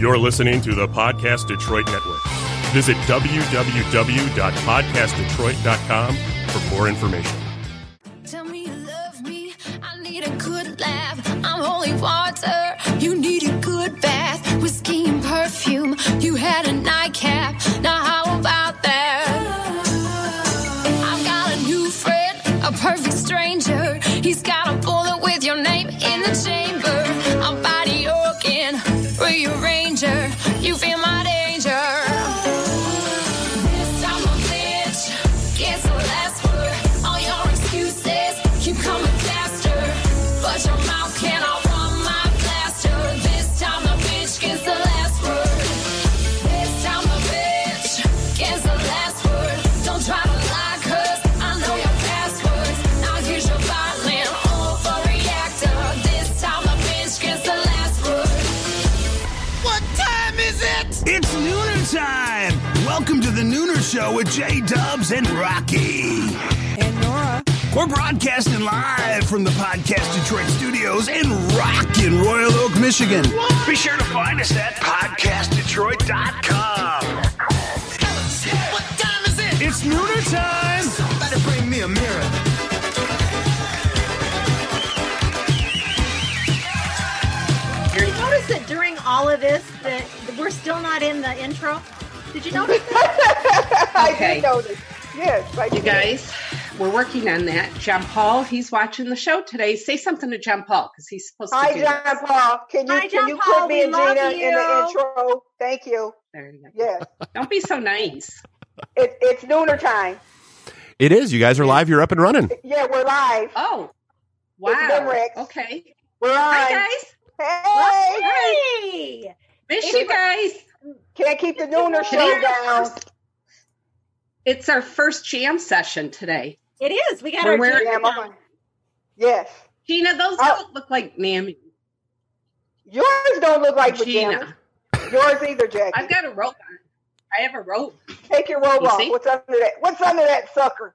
You're listening to the Podcast Detroit Network. Visit www.podcastdetroit.com for more information. Tell me you love me. I need a good laugh. I'm holy water. You need a good bath. Whiskey and perfume. You had a nightcap. Now how about that? I've got a new friend, a perfect stranger. He's got a bullet with your name in the chamber. I'm body organ, rearranger. You feel my danger. The Nooner Show with J-Dubs and Rocky. And Nora. We're broadcasting live from the Podcast Detroit studios in Rockin', Royal Oak, Michigan. What? Be sure to find us at PodcastDetroit.com. What time is it? It's Nooner time. Somebody bring me a mirror. Did you notice that during all of this that we're still not in the intro? Did you notice that? Okay. I did notice. Yes, I did. You guys, we're working on that. John Paul, he's watching the show today. Say something to John Paul because he's supposed to be. Hi, John Paul. Can you put me and Gina in the intro? Thank you. There you go. Yes. Don't be so nice. It's Nooner time. It is. You guys are live. You're up and running. Yeah, we're live. Oh, wow. Okay. We're on. Hi, guys. Hey. Miss you guys. Can't keep the Nooner Show down. It's our first jam session today. It is. We got our jam on. Yes. Gina, those don't look like NAMI. Yours don't look like Gina. Yours either, Jackie. I've got a rope on. I have a rope. Take your rope off. See? What's under that? What's under that sucker?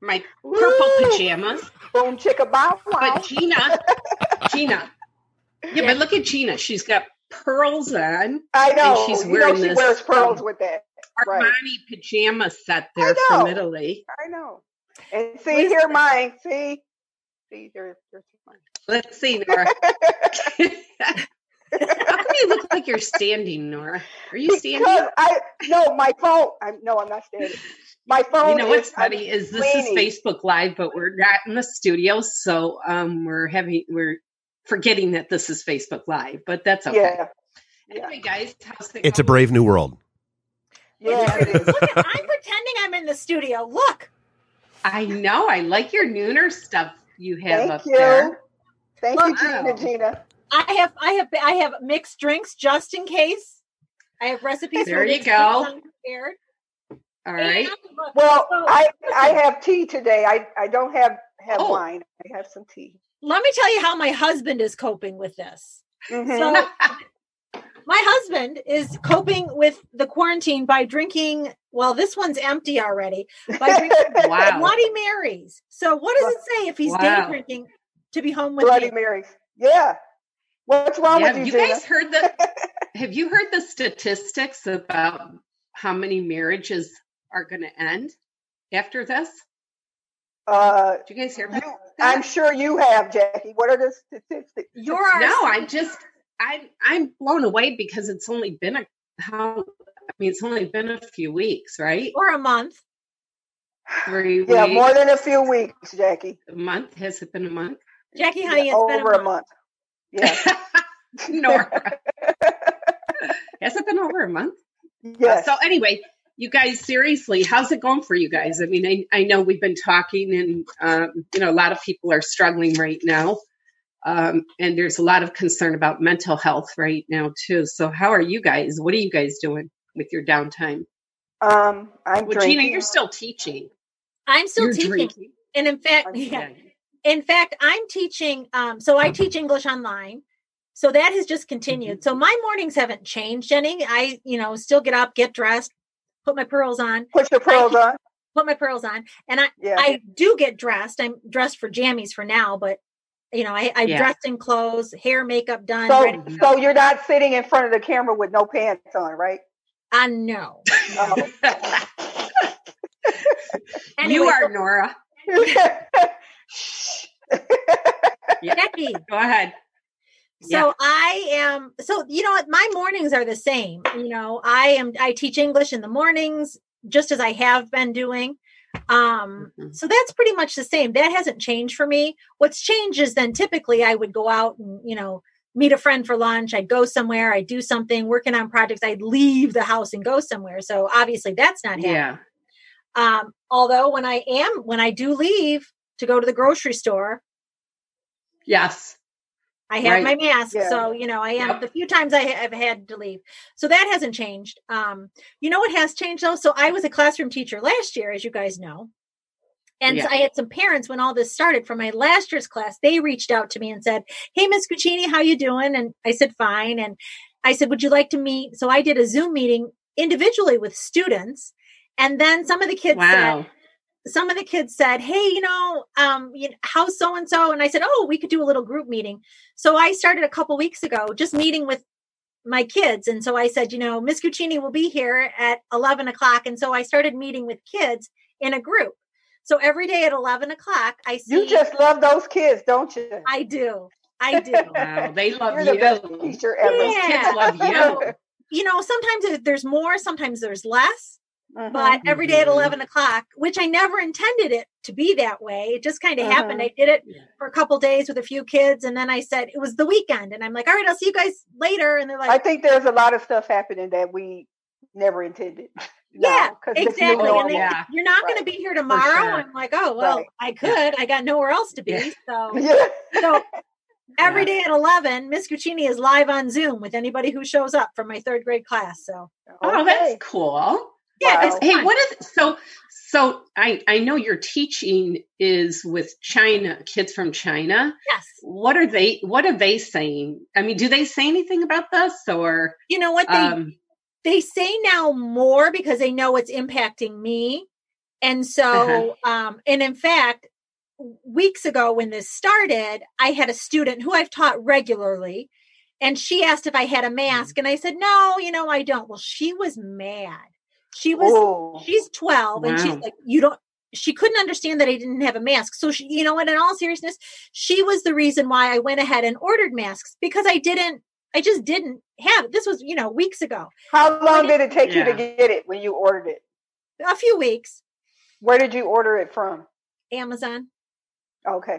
My purple pajamas. Boom, chicka, bow, wow. But Gina. Yeah, but look at Gina. She's got pearls on. I know. And she's wearing she wears pearls with that. Right. Armani pajama set there from Italy. I know. And see, Please here mine. See, there's mine. Let's see, Nora. How come you look like you're standing, Nora? Are you standing? My phone. I'm not standing. My phone. You know what's funny is this is Facebook Live, but we're not in the studio, so we're forgetting that this is Facebook Live, but that's okay. Yeah. Anyway, guys, how's the It's a brave new world. Yeah, it is. Look, I'm pretending I'm in the studio. Look. I know. I like your Nooner stuff you have there. Thank you, Gina. I have mixed drinks just in case. I have recipes. There you go. All right. Well, I have tea today. I don't have wine. I have some tea. Let me tell you how my husband is coping with this. Mm-hmm. So my husband is coping with the quarantine by drinking, well, this one's empty already, by drinking Bloody Marys. So what does it say if he's day drinking to be home with Bloody Marys? Yeah. What's wrong with you, Gina? Guys heard have you heard the statistics about how many marriages are going to end after this? Do you guys hear about that? I'm sure you have, Jackie. What are the statistics? I'm blown away because it's only been a few weeks, right? Or a month. 3 weeks. Yeah, more than a few weeks, Jackie. A month? Has it been a month? Jackie, honey, it's been over a month. Yeah. Nora. Has it been over a month? Yes. So anyway, you guys, seriously, how's it going for you guys? I mean, I know we've been talking and, a lot of people are struggling right now. And there's a lot of concern about mental health right now, too. So how are you guys? What are you guys doing with your downtime? Drinking. Gina, you're still teaching. I'm still teaching. Drinking. And in fact, I'm teaching. So I teach English online. So that has just continued. Mm-hmm. So my mornings haven't changed any. I, still get up, get dressed. Put my pearls on. Put my pearls on. And I do get dressed. I'm dressed for jammies for now, but You know, I'm dressed in clothes, hair, makeup done. So you're not sitting in front of the camera with no pants on, right? No. Oh. Anyway, you are Nora. Becky, go ahead. So I am, you know, my mornings are the same. You know, I teach English in the mornings, just as I have been doing. So that's pretty much the same. That hasn't changed for me. What's changed is then typically I would go out and, you know, meet a friend for lunch. I'd go somewhere. I'd do something, working on projects. I'd leave the house and go somewhere. So obviously that's not happening. Yeah. Although when I do leave to go to the grocery store, yes, I have my mask. Yeah. So, you know, I am the few times I have had to leave. So that hasn't changed. You know, what has changed though. So I was a classroom teacher last year, as you guys know. And so I had some parents when all this started from my last year's class, they reached out to me and said, "Hey, Miss Guccini, how you doing?" And I said, "Fine." And I said, "Would you like to meet?" So I did a Zoom meeting individually with students. And then some of the kids said, "Hey, you know, how's so-and-so?" And I said, "Oh, we could do a little group meeting." So I started a couple weeks ago, just meeting with my kids. And so I said, you know, Miss Guccini will be here at 11 o'clock. And so I started meeting with kids in a group. So every day at 11 o'clock, I see. You just love those kids, don't you? I do. Wow, they love You're the best teacher ever. Yeah. Kids love you. You know, sometimes there's more, sometimes there's less. But every day at 11 o'clock, which I never intended it to be that way. It just kind of happened. I did it for a couple of days with a few kids. And then I said, it was the weekend. And I'm like, all right, I'll see you guys later. And they're like, I think there's a lot of stuff happening that we never intended. Yeah, no, exactly. And they, you're not going to be here tomorrow. Sure. I'm like, oh, well, I could. Yeah. I got nowhere else to be. Yeah. So, so every day at 11, Miss Guccini is live on Zoom with anybody who shows up from my third grade class. So, oh, that's cool. Yeah. Wow. Hey, what is so? I know your teaching is with China kids from China. Yes. What are they saying? I mean, do they say anything about this, or you know what they say now more because they know it's impacting me, and so and in fact, weeks ago when this started, I had a student who I've taught regularly, and she asked if I had a mask, and I said no, you know I don't. Well, she was mad. She's 12 and she's like, she couldn't understand that I didn't have a mask. So she, you know what, in all seriousness, she was the reason why I went ahead and ordered masks because I just didn't have it. This was, you know, weeks ago. How long did it take you to get it when you ordered it? A few weeks. Where did you order it from? Amazon. Okay.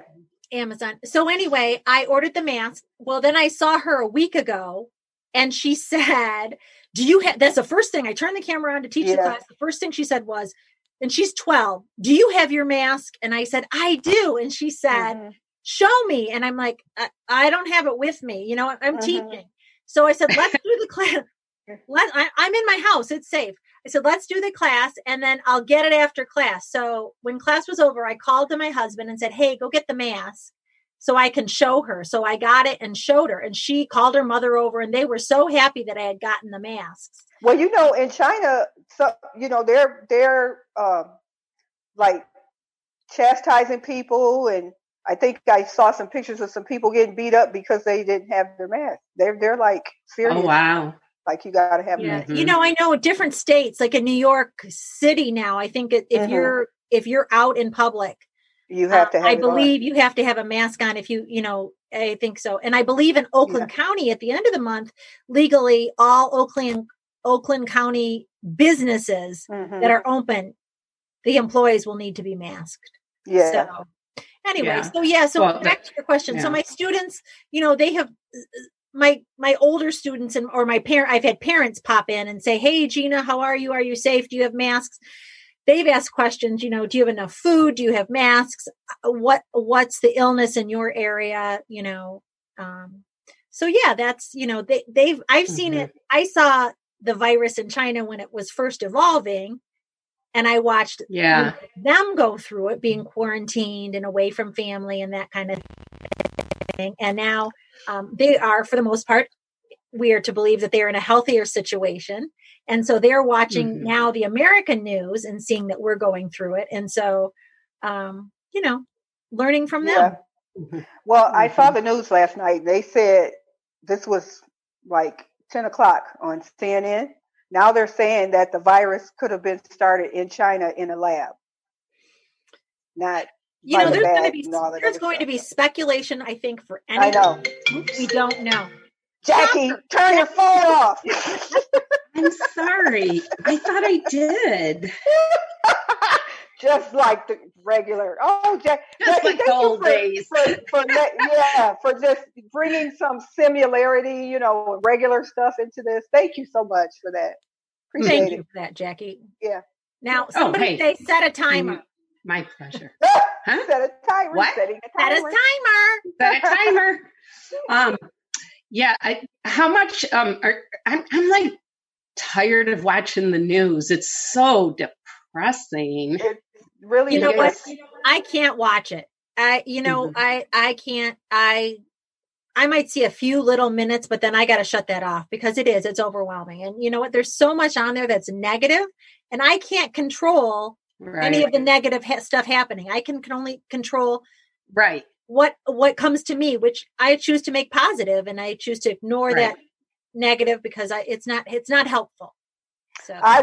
Amazon. So anyway, I ordered the mask. Well, then I saw her a week ago and she said, "Do you have?" That's the first thing. I turned the camera on to teach the class. The first thing she said was, and she's 12, "Do you have your mask?" And I said, "I do." And she said, "Show me." And I'm like, I don't have it with me. You know, I'm teaching. So I said, "Let's do the class. I'm in my house. It's safe." I said, "Let's do the class and then I'll get it after class." So when class was over, I called to my husband and said, "Hey, go get the mask so I can show her." So I got it and showed her, and she called her mother over, and they were so happy that I had gotten the masks. Well, you know, in China, so you know they're like chastising people, and I think I saw some pictures of some people getting beat up because they didn't have their mask. They're like serious. Oh wow! Like you got to have mask. You know, I know different states, like in New York City now. I think if you're out in public, you have to have I believe on. You have to have a mask on if you, you know, I think so. And I believe in Oakland County at the end of the month, legally, all Oakland County businesses that are open, the employees will need to be masked. Yeah. So anyway, so back to your question. Yeah. So my students, you know, they have my older students or my parent, I've had parents pop in and say, "Hey, Gina, how are you? Are you safe? Do you have masks?" They've asked questions, you know, do you have enough food? Do you have masks? What's the illness in your area? You know? So yeah, that's, you know, I've seen it. I saw the virus in China when it was first evolving and I watched them go through it being quarantined and away from family and that kind of thing. And now they are, for the most part, we are to believe that they're in a healthier situation. And so they're watching now the American news and seeing that we're going through it. And so, you know, learning from them. Well, I saw the news last night. They said this was like 10 o'clock on CNN. Now they're saying that the virus could have been started in China in a lab. Not, you know, there's going to be speculation, I think, for anything. I know. Oops. We don't know. Jackie, turn your phone off. I'm sorry. I thought I did. Just like the regular. Oh, Jackie, like the old days. For just bringing some similarity, you know, regular stuff into this. Thank you so much for that. Appreciate it. Thank you for that, Jackie. Yeah. Now, somebody set a timer. My pleasure. Huh? Set a timer. What? Set a timer. Yeah. I'm like tired of watching the news. It's so depressing. It really, you know what? I can't watch it. I might see a few little minutes, but then I got to shut that off because it's overwhelming. And you know what? There's so much on there that's negative, and I can't control any of the negative stuff happening. I can only control what comes to me, which I choose to make positive, and I choose to ignore that negative because it's not helpful. So I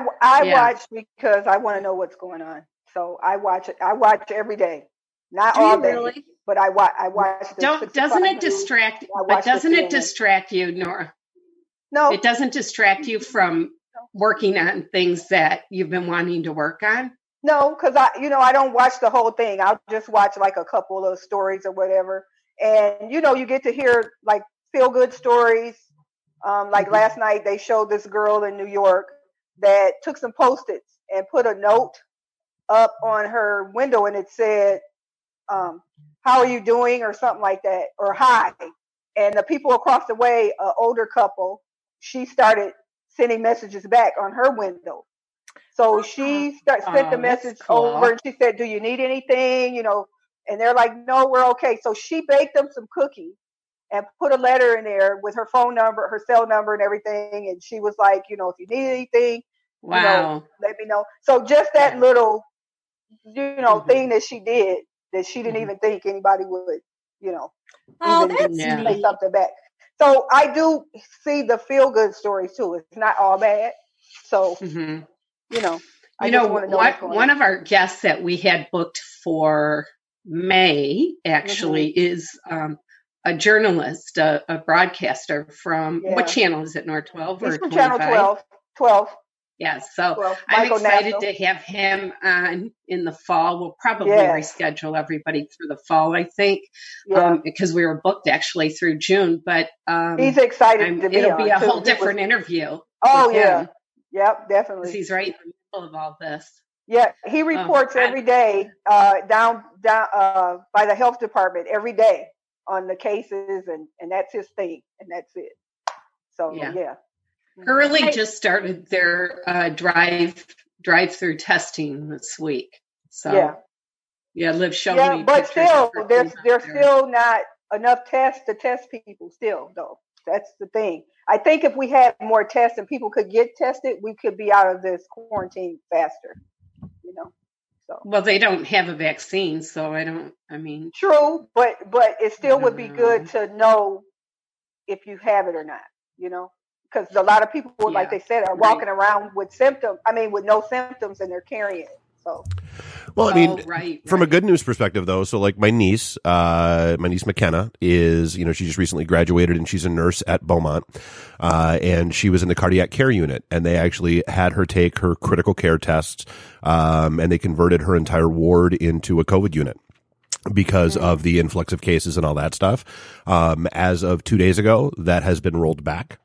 watch because I want to know what's going on. So I watch it. I watch every day, not all day, really? But I watch. Doesn't it distract you, Nora? No, it doesn't distract you from working on things that you've been wanting to work on. No, because I don't watch the whole thing. I'll just watch like a couple of stories or whatever. And, you know, you get to hear like feel good stories. Like last night, they showed this girl in New York that took some Post-its and put a note up on her window. And it said, how are you doing? Or something like that. Or hi. And the people across the way, an older couple, she started sending messages back on her window. So she sent the message over and she said, do you need anything? You know, and they're like, no, we're okay. So she baked them some cookies and put a letter in there with her phone number, her cell number and everything. And she was like, you know, if you need anything, you know, let me know. So just that little, you know, thing that she did that she didn't even think anybody would, you know, even say something back. So I do see the feel good stories too. It's not all bad. So. Mm-hmm. One of our guests that we had booked for May actually is a journalist, a broadcaster from what channel is it? North 12 or 25? Channel 12. Yes. Yeah, so 12. I'm excited to have him on in the fall. We'll probably reschedule everybody for the fall, I think, because we were booked actually through June. But he's excited to be on. It'll be a whole different interview. Oh yeah. Yep, definitely. He's right in the middle of all this. Yeah, he reports every day down by the health department every day on the cases, and that's his thing, and that's it. So yeah. Hurley just started their drive-through testing this week. So Liv showed me. But still, there's still not enough tests to test people. Still, though, that's the thing. I think if we had more tests and people could get tested, we could be out of this quarantine faster, you know? So. Well, they don't have a vaccine, so I mean. True, but it still would be good to know if you have it or not, you know? Because a lot of people, like they said, are walking around with with no symptoms and they're carrying it, so. Well, I mean, from a good news perspective, though, so like my niece McKenna is, you know, she just recently graduated and she's a nurse at Beaumont, and she was in the cardiac care unit, and they actually had her take her critical care tests, and they converted her entire ward into a COVID unit because of the influx of cases and all that stuff. As of 2 days ago, that has been rolled back.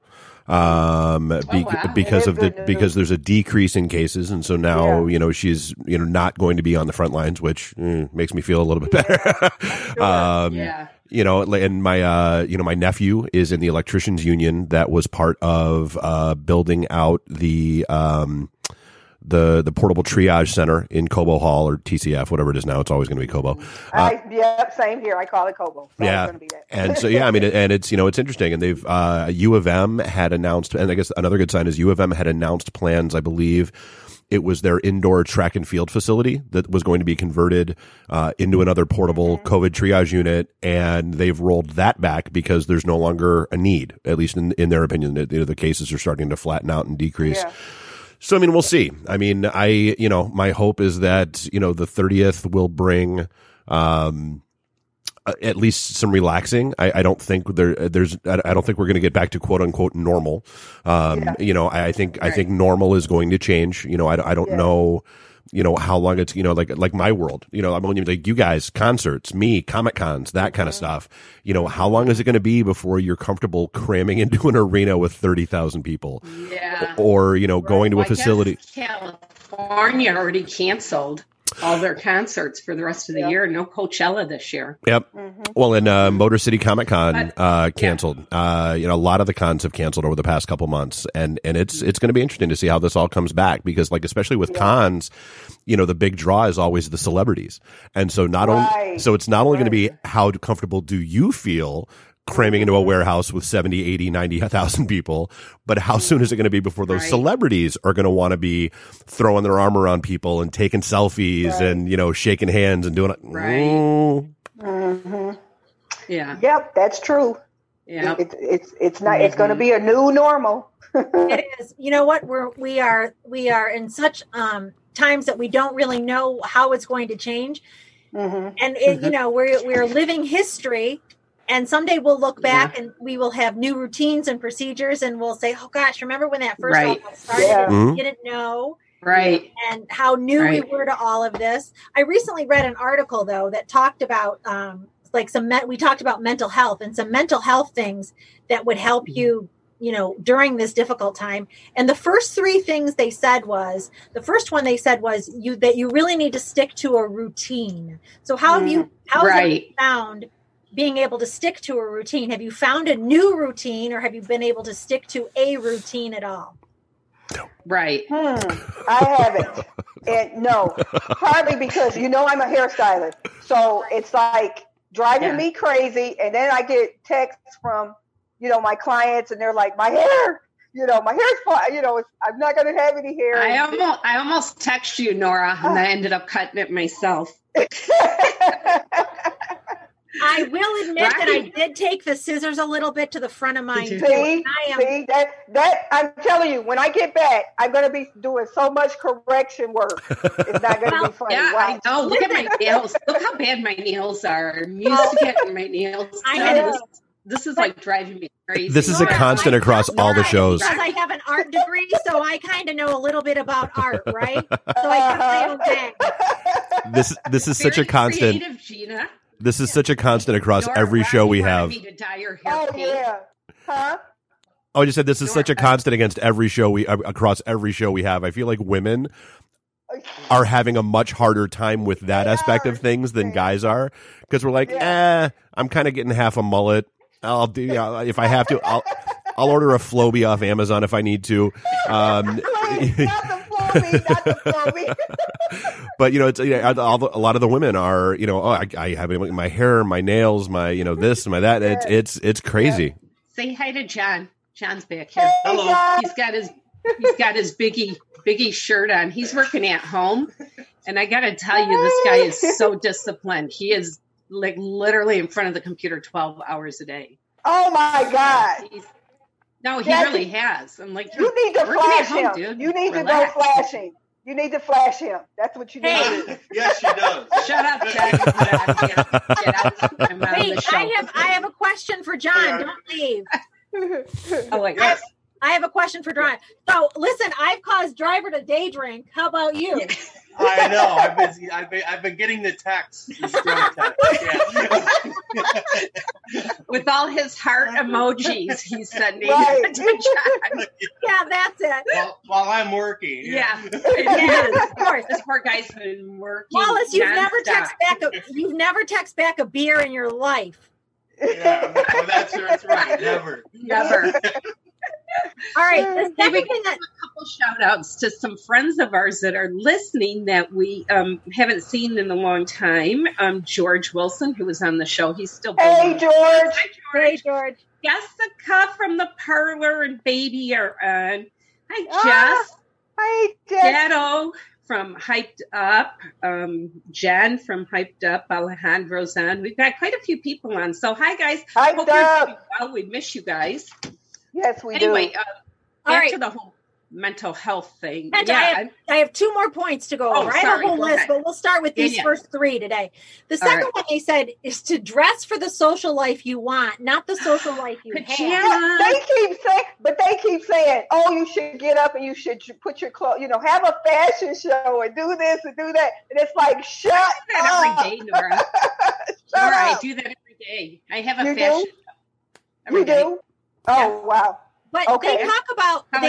Because there's a decrease in cases, and so now you know she's not going to be on the front lines, which makes me feel a little bit better. Sure. You know, and my my nephew is in the electricians union that was part of building out the portable triage center in Cobo Hall or TCF, whatever it is now. It's always going to be Cobo. Same here. I call it Cobo. So yeah. Be that. And so, yeah, I mean, and it's, you know, it's interesting. And they've, U of M had announced, and I guess another good sign is U of M had announced plans, I believe, it was their indoor track and field facility that was going to be converted into another portable COVID triage unit, and they've rolled that back because there's no longer a need, at least in their opinion. The cases are starting to flatten out and decrease. Yeah. So, I mean, we'll see. I mean, my hope is that, the 30th will bring at least some relaxing. I don't think I don't think we're going to get back to quote unquote normal. I think normal is going to change. I don't know. How long it's, like my world, I'm only like you guys, concerts, me, comic cons, that kind of stuff. How long is it going to be before you're comfortable cramming into an arena with 30,000 people? Yeah. Or, going to a facility. California already canceled all their concerts for the rest of the year. No Coachella this year. Yep. Mm-hmm. Well, and Motor City Comic Con canceled. A lot of the cons have canceled over the past couple months, and it's going to be interesting to see how this all comes back, because especially with cons, the big draw is always the celebrities, and so it's not only going to be how comfortable do you feel cramming into a warehouse with 70, 80, 90,000 people, but how soon is it going to be before those celebrities are going to want to be throwing their arm around people and taking selfies and, shaking hands and doing it. Right. Mm-hmm. Yeah. Yep. That's true. Yeah. It's not, it's going to be a new normal. It is. You know what? We are in such times that we don't really know how it's going to change. Mm-hmm. And we're living history. And someday we'll look back and we will have new routines and procedures, and we'll say, oh, gosh, remember when that first all started and we didn't know? Right. And how new we were to all of this. I recently read an article, though, that talked about we talked about mental health and some mental health things that would help you, during this difficult time. And the first three things they said was, the first one they said was that you really need to stick to a routine. So how have you found being able to stick to a routine? Have you found a new routine, or have you been able to stick to a routine at all? Right. I haven't. No, partly because, I'm a hairstylist. So it's like driving me crazy. And then I get texts from, my clients, and they're like, my hair, my hair's fine. I'm not going to have any hair. I almost texted you, Nora, and I ended up cutting it myself. I will admit that I did take the scissors a little bit to the front of my See, I'm telling you, when I get back, I'm going to be doing so much correction work. It's not going to be funny. Yeah, wow. I know. Look at my nails. Look how bad my nails are. I'm used to getting my nails done. This is like driving me crazy. This is a constant across all the shows. Because I have an art degree, so I kind of know a little bit about art, right? So I have my own thing. This is such a constant. Creative, Gina. This is such a constant across every show we have. To dye your hair pink. Yeah. Huh? Oh, I just said this is such a constant against every show across every show we have. I feel like women are having a much harder time with that aspect of things than guys are, because we're like, I'm kind of getting half a mullet. I'll do if I have to. I'll order a Flowbee off Amazon if I need to. But it's a lot of the women are I have my hair, my nails, my this, my that. It's crazy. Say hi to John. John's back here. Hey, hello. John. He's got his biggie shirt on. He's working at home, and I got to tell you, this guy is so disciplined. He is like literally in front of the computer 12 hours a day. Oh my God. He really has. I'm like, you need to flash him, dude. You need to go flashing. You need to flash him. That's what you need to do. Yes, she does. Shut up, John. Wait, I have a question for John. Don't leave. Oh, wait, yes. I have a question for Driver. So, listen, I've caused Driver to day drink. How about you? I know. I've been getting the texts. Yeah. With all his heart emojis, he's sending to John. Yeah, that's it. While I'm working. Yeah. It is, of course. This poor guy's been working. Wallace, you've never texted back a beer in your life. Yeah, well, that's right. Never. All right. We can give a couple shout outs to some friends of ours that are listening that we haven't seen in a long time. George Wilson, who was on the show. He's still Hey, George. Hi, George. Hey, George. Jessica from The Parlor and Baby are on. Hi, Jess. Ghetto from Hyped Up, Jan from Hyped Up, Alejandro Zan. We've got quite a few people on. So hi, guys. Hyped Hope Up. You're doing well. We miss you guys. Yes, we do. Anyway, back to the whole mental health thing. And yeah, I have two more points to go over. I have a whole list, but we'll start with these first three today. The second one they said is to dress for the social life you want, not the social life you have. Yeah, they keep saying, oh, you should get up and you should put your clothes, have a fashion show and do this and do that. And it's like, shut up. Every day, Nora. Nora, I do that every day. I have a fashion show. You do? Oh, wow. But they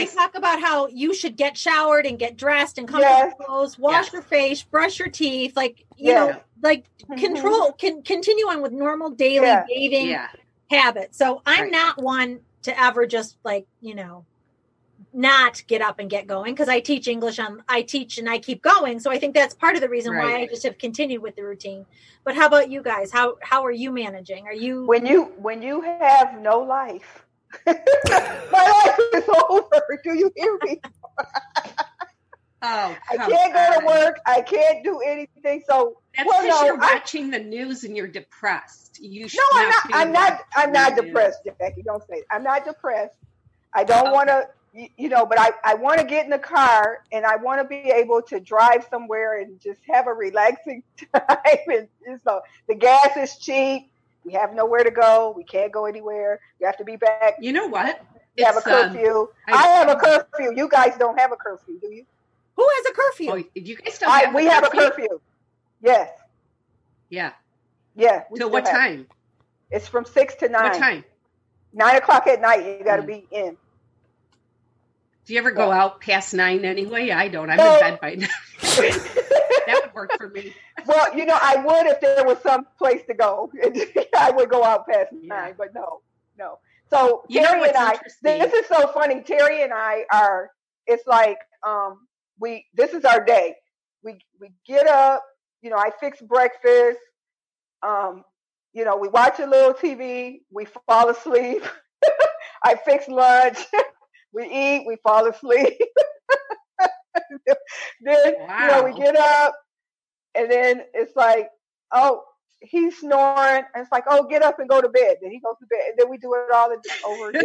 talk about how you should get showered and get dressed and come to your clothes, wash your face, brush your teeth, continue on with normal daily bathing habits. So I'm not one to ever just not get up and get going because I teach English and I keep going. So I think that's part of the reason why I just have continued with the routine. But how about you guys? How are you managing? Are you when you have no life? My life is over. Do you hear me? I can't go to work. I can't do anything. So that's you're watching the news and you're depressed. You should I'm not depressed, Jackie. Don't say it. I'm not depressed. I don't want to, but I want to get in the car and I want to be able to drive somewhere and just have a relaxing time. And the gas is cheap. We have nowhere to go. We can't go anywhere. You have to be back. You know what? We have a curfew. I have a curfew. You guys don't have a curfew, do you? Who has a curfew? Oh, you guys don't have a curfew? We have a curfew. Yes. Yeah. Yeah. Till what time? It's from 6 to 9. What time? 9 o'clock at night. You got to be in. Do you ever go out past 9 anyway? I don't. I'm in bed by 9. That would work for me. Well, I would if there was some place to go. I would go out past 9, but no. So Terry and I, this is so funny. Terry and I are, it's like, this is our day. We get up, I fix breakfast. We watch a little TV. We fall asleep. I fix lunch. We eat. We fall asleep. Then we get up, and then it's like, oh, he's snoring, and it's like, oh, get up and go to bed. Then he goes to bed, and then we do it all over again.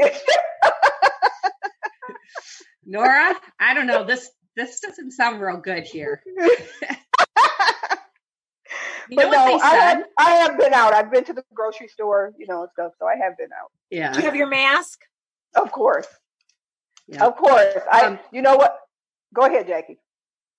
Nora, I don't know, this doesn't sound real good here. I have been out. I've been to the grocery store, and stuff. So I have been out. Yeah. Do you have your mask? Of course. Yeah. Of course. I. You know what? Go ahead, Jackie.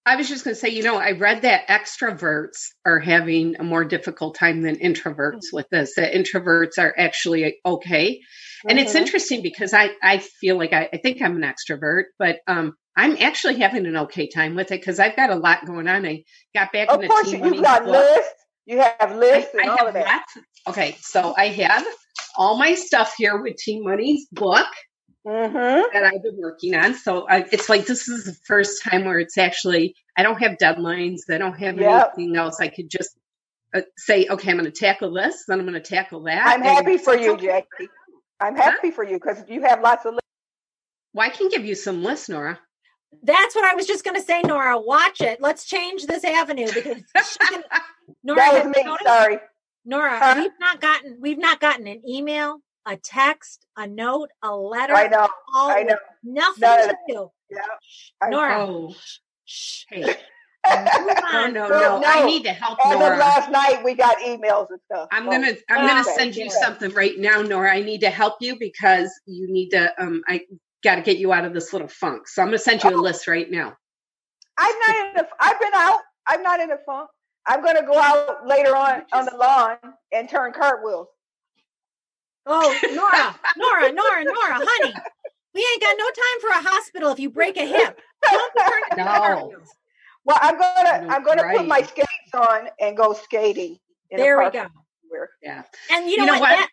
I was just going to say, I read that extroverts are having a more difficult time than introverts with this, that introverts are actually okay. And it's interesting because I feel like I think I'm an extrovert, but I'm actually having an okay time with it because I've got a lot going on. I got back in the team. You've got lists. You have lists and all of that. Okay. So I have all my stuff here with Team Money's book. Mm-hmm. That I've been working on. So it's like this is the first time where it's actually, I don't have deadlines. I don't have anything else. I could just say, okay, I'm going to tackle this. Then I'm going to tackle that. I'm happy for you, Jackie. I'm happy for you because you have lots of lists. Well, I can give you some lists, Nora. That's what I was just going to say, Nora. Watch it. Let's change this avenue because Nora, that was me. Sorry. Nora, we've not gotten an email, a text, a note, a letter. I know. Nothing to do. Yeah. Nora. Shh. Hey. No. I need to help Nora. Last night we got emails and stuff. I'm gonna send you something right now, Nora. I need to help you because you need to. I got to get you out of this little funk. So I'm gonna send you a list right now. I've been out. I'm not in a funk. I'm gonna go out later on the lawn and turn cartwheels. Oh, Nora, honey, we ain't got no time for a hospital if you break a hip. Don't turn the cartwheels. Well, I'm gonna put my skates on and go skating. There we go. Yeah. And you know what?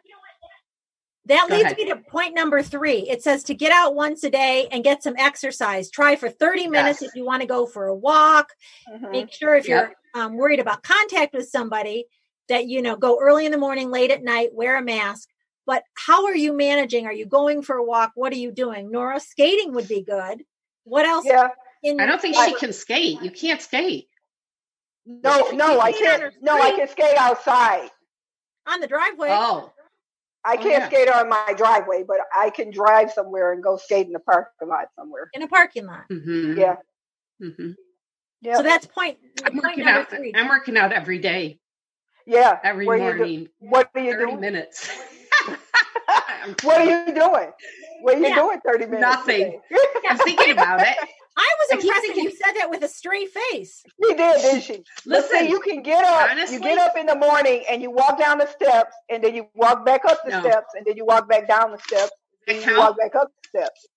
That leads me to point number 3. It says to get out once a day and get some exercise. Try for 30 minutes if you want to go for a walk. Mm-hmm. Make sure if you're worried about contact with somebody that, go early in the morning, late at night, wear a mask. But how are you managing? Are you going for a walk? What are you doing? Nora, skating would be good. What else? Yeah. I don't think she can skate. You can't skate. No, I can't. No, I can skate outside. On the driveway. Oh. I can't skate on my driveway, but I can drive somewhere and go skate in the parking lot somewhere. In a parking lot. Mm-hmm. Yeah. Mm-hmm. Yep. So that's point. I'm working out. I'm working out every day. Yeah. Every morning. What are you doing? 30 minutes. What are you doing? What are you doing 30 minutes? Nothing. I'm thinking about it. I was impressed that you said that with a straight face. She did, didn't she? Listen, you can get up. Honestly, you get up in the morning and you walk down the steps, and then you walk back up the steps, and then you walk back down the steps, and you walk back up the steps.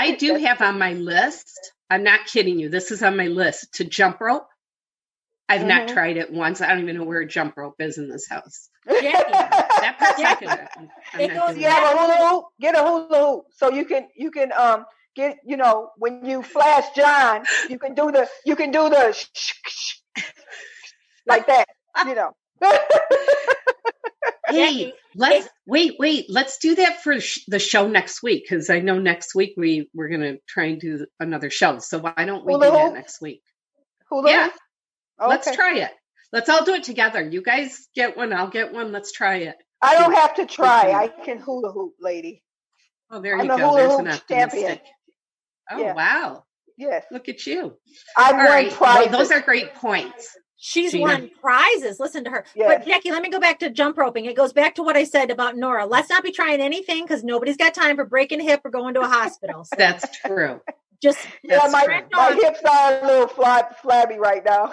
I do have on my list. I'm not kidding you. This is on my list to jump rope. I've not tried it once. I don't even know where a jump rope is in this house. That particular. Get a Hulu hoop so you can get, you know, when you flash John, you can do the shh, like that, you know. Hey, let's do that for the show next week, because I know next week we're going to try and do another show. So why don't we do that next week? Hulu? Yeah. Okay. Let's try it. Let's all do it together. You guys get one, I'll get one. Let's try it. I don't have to try. I can hula hoop, lady. Oh, there you go. There's an optimistic. Oh, yeah. Wow. Yes. Look at you. I've won prizes. Well, those are great points. She's won prizes. Listen to her. Yes. But Jackie, let me go back to jump roping. It goes back to what I said about Nora. Let's not be trying anything because nobody's got time for breaking a hip or going to a hospital. So. That's true. Just my hips are a little flabby right now.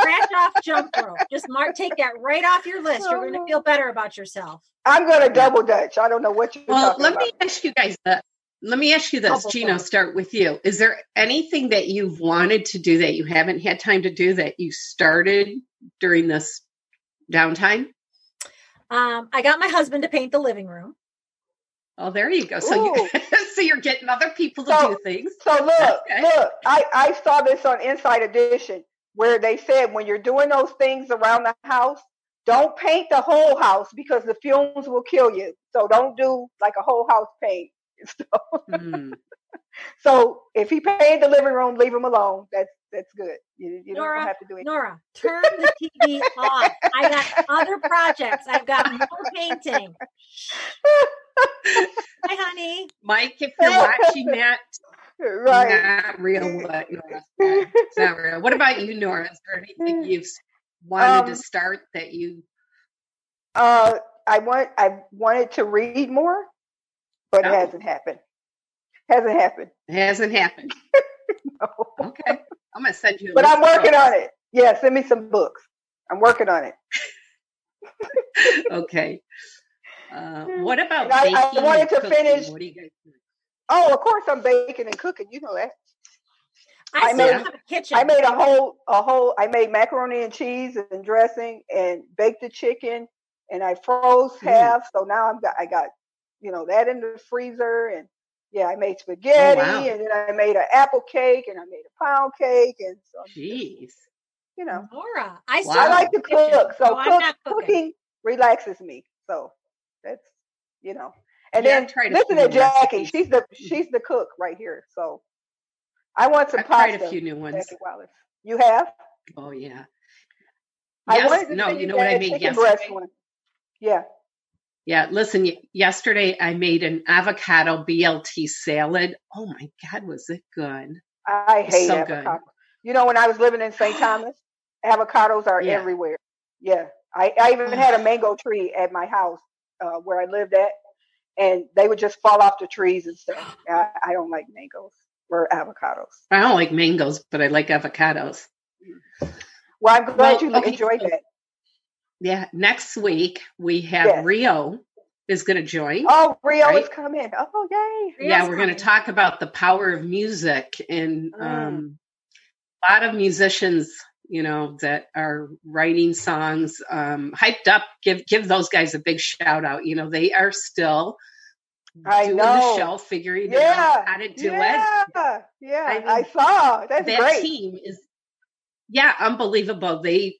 Scratch off jump rope. Just take that right off your list. You're going to feel better about yourself. I'm going to double dutch. I don't know what you're talking about. Let me ask you this, Gino, start with you. Is there anything that you've wanted to do that you haven't had time to do that you started during this downtime? I got my husband to paint the living room. Oh, there you go. So you're getting other people to do things. So look, I saw this on Inside Edition, where they said when you're doing those things around the house, don't paint the whole house because the fumes will kill you. So don't do like a whole house paint. So if he painted the living room, leave him alone. That's good. You don't have to do it. Nora, turn the TV off. I got other projects. I've got more painting. Hi, honey. Mike, if you're watching that, not real. It's not real. What about you, Nora? Is there anything you've wanted to start that you? I wanted to read more, but it hasn't happened. No. Okay, I'm gonna send you. But I'm working on it. Yeah, send me some books. I'm working on it. Okay. What about baking? I wanted to finish. What do you guys do? Oh, of course I'm baking and cooking. You know that. I made a kitchen. I made a whole. I made macaroni and cheese and dressing and baked the chicken and I froze half. So now I got you know that in the freezer and I made spaghetti and then I made an apple cake and I made a pound cake and so. Jeez. You know, Nora, I like to cook. So cooking relaxes me. So that's And then listen to Jackie. Recipes. She's the cook right here. So I want some pasta. I've tried a few new ones. You have? Oh yeah. You know what I made yesterday. Yeah. Yeah. Listen, yesterday I made an avocado BLT salad. Oh my God, was it good? I hate avocados. Good. You know, when I was living in St. Thomas, avocados are everywhere. Yeah. I even had a mango tree at my house where I lived at. And they would just fall off the trees and stuff. I don't like mangoes or avocados. I don't like mangoes, but I like avocados. Well, I'm glad you enjoyed that. Yeah. Next week, we have Rio is going to join. Oh, Rio is coming. Oh, yay. Rio's we're going to talk about the power of music. And a lot of musicians, you know, that are writing songs, hyped up, give those guys a big shout out. You know, they are still doing the show, figuring out how to do it. Yeah. I mean, I saw. That great. Team is, unbelievable. They,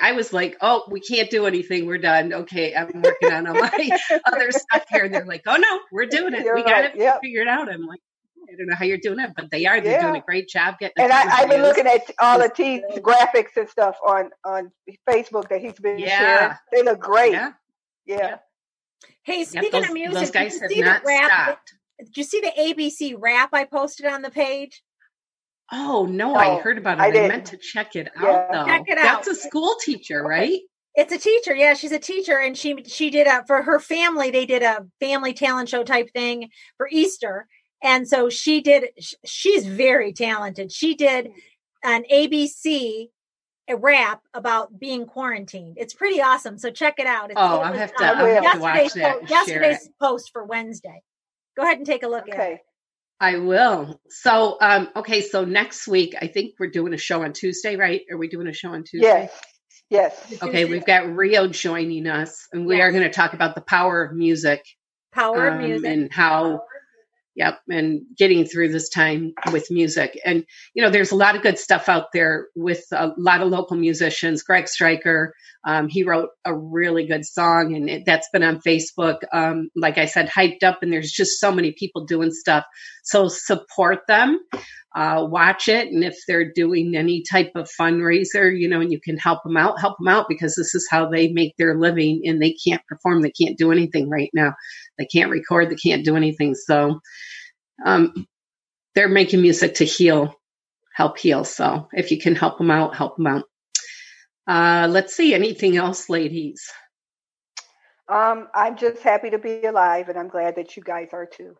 I was like, oh, we can't do anything. We're done. Okay. I'm working on all my other stuff here. And they're like, oh no, we're doing it. We got it figured out. I'm like, I don't know how you're doing it, but they are. They're doing a great job getting. And I've been looking at all the graphics and stuff on Facebook that he's been sharing. They look great. Yeah. Hey, speaking of music, those guys have not stopped. Did you see the ABC rap I posted on the page? Oh, no, I heard about it. I meant to check it out, though. Check it out. That's a school teacher, right? It's a teacher. Yeah, she's a teacher. And she did for her family, they did a family talent show type thing for Easter. And so she's very talented. She did an ABC rap about being quarantined. It's pretty awesome. So check it out. I'll have to watch that. Yesterday's post for Wednesday. Go ahead and take a look at it. I will. So, so next week, I think we're doing a show on Tuesday, right? Are we doing a show on Tuesday? Yes. Okay, we've got Rio joining us, and we are going to talk about the power of music. Power of music. And how, and getting through this time with music. And, there's a lot of good stuff out there with a lot of local musicians. Greg Stryker, he wrote a really good song, and that's been on Facebook. Like I said, hyped up, and there's just so many people doing stuff. So support them, watch it. And if they're doing any type of fundraiser, and you can help them out because this is how they make their living, and they can't perform. They can't do anything right now. They can't record. They can't do anything. So they're making music to help heal. So if you can help them out, help them out. Let's see. Anything else, ladies? I'm just happy to be alive, and I'm glad that you guys are too.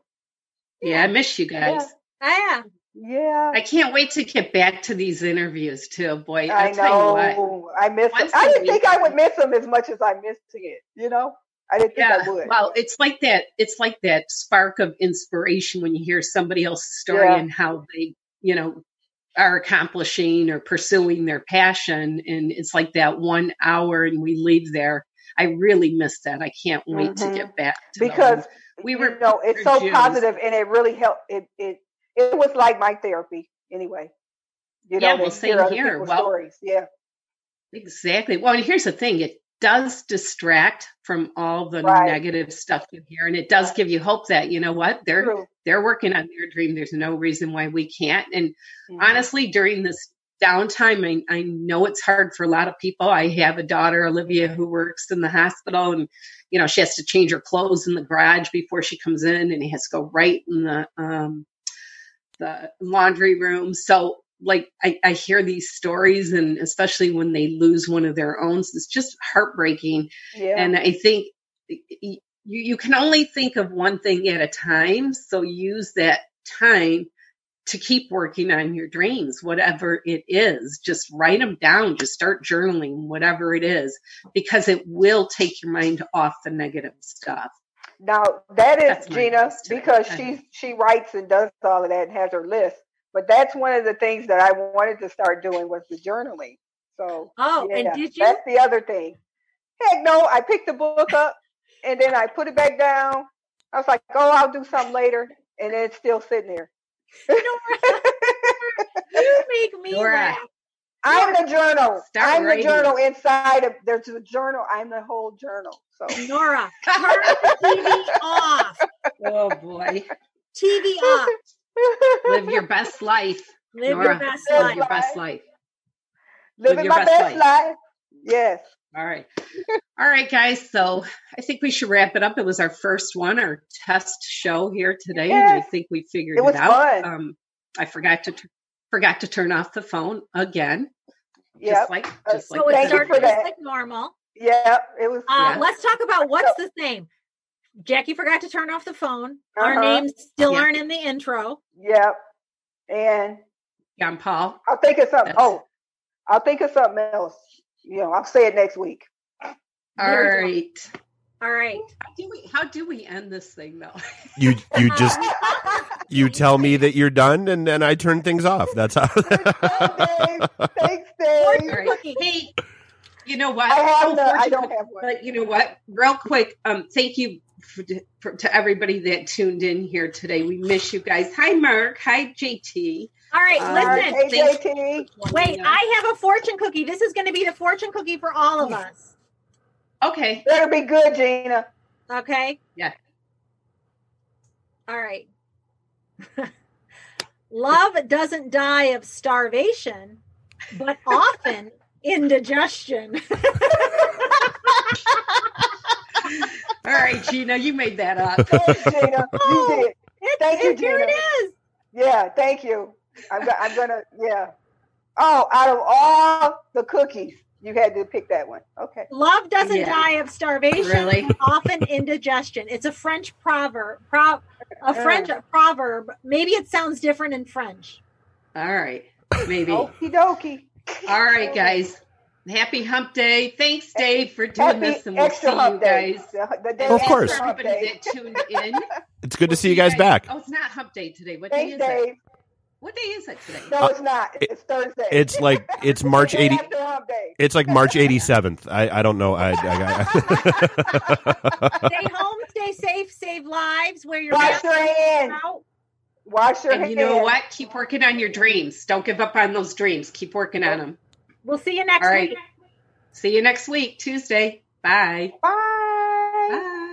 Yeah, I miss you guys. Yeah. I am. Yeah. I can't wait to get back to these interviews too. Boy, I know. I miss them. I didn't think I would miss them as much as I missed it. I didn't think I would. Well, it's like that. It's like that spark of inspiration when you hear somebody else's story and how they, are accomplishing or pursuing their passion. And it's like that 1 hour, and we leave there. I really miss that. I can't wait to get back to because those. We were. It's so positive, and it really helped. It was like my therapy anyway. Same here. Stories. Yeah, exactly. Well, and here's the thing. It does distract from all the negative stuff you hear. And it does give you hope that, they're working on their dream. There's no reason why we can't. And honestly, during this downtime, I know it's hard for a lot of people. I have a daughter, Olivia, who works in the hospital, and, she has to change her clothes in the garage before she comes in, and it has to go right in the laundry room. So like I hear these stories, and especially when they lose one of their own, it's just heartbreaking. Yeah. And I think you can only think of one thing at a time. So use that time to keep working on your dreams, whatever it is. Just write them down. Just start journaling, whatever it is, because it will take your mind off the negative stuff. Now that is Gina, because she writes and does all of that and has her list. But that's one of the things that I wanted to start doing was the journaling. So and did you? That's the other thing. Heck no, I picked the book up and then I put it back down. I was like, I'll do something later, and then it's still sitting there. You make me laugh. I'm the journal. I'm the journal inside of. There's a journal. I'm the whole journal. So Nora, turn the TV off. Oh boy, TV off. Live your best life. Live your best life. Living my best life. Yes. All right, guys. So I think we should wrap it up. It was our first one, our test show here today, and I think we figured it out. Fun. I forgot to turn off the phone again. Yep. Just like normal. Yeah, it was. Let's talk about what's the name. Jackie forgot to turn off the phone. Our names still aren't in the intro. Yep. And John Paul. I'll think of something. I'll think of something else. I'll say it next week. All right. How do we end this thing though? You just you tell me that you're done, and then I turn things off. That's how. Thanks, Dave. Right. Hey. You know what? I don't have one. But you know what? Real quick, thank you to everybody that tuned in here today. We miss you guys. Hi, Mark. Hi, JT. All right, listen. Hey, JT. Wait, I have a fortune cookie. This is going to be the fortune cookie for all of us. Okay. Better be good, Gina. Okay. Yeah. All right. Love doesn't die of starvation, but often indigestion. All right, Gina, you made that up. Thanks, Gina. You did. Thank you, Gina. Here it is. Yeah, thank you. I'm gonna. Oh, out of all the cookies, you had to pick that one. Okay. Love doesn't die of starvation, really? Often indigestion. It's a French proverb. A French proverb. Maybe it sounds different in French. All right. Maybe. Okie dokie. All right, guys. Happy hump day. Thanks, Dave, for doing this. And we'll see you guys. Of course. Everybody that tuned in. It's good to see you guys back. Oh, it's not hump day today. What day is it? What day is it today? No, it's not. It's Thursday. It's like it's March 80. It's like March 87th. I don't know. I stay home, stay safe, save lives. Wear your mask. Wash your hands. You know what? Keep working on your dreams. Don't give up on those dreams. Keep working on them. We'll see you next week. See you next week, Tuesday. Bye. Bye. Bye.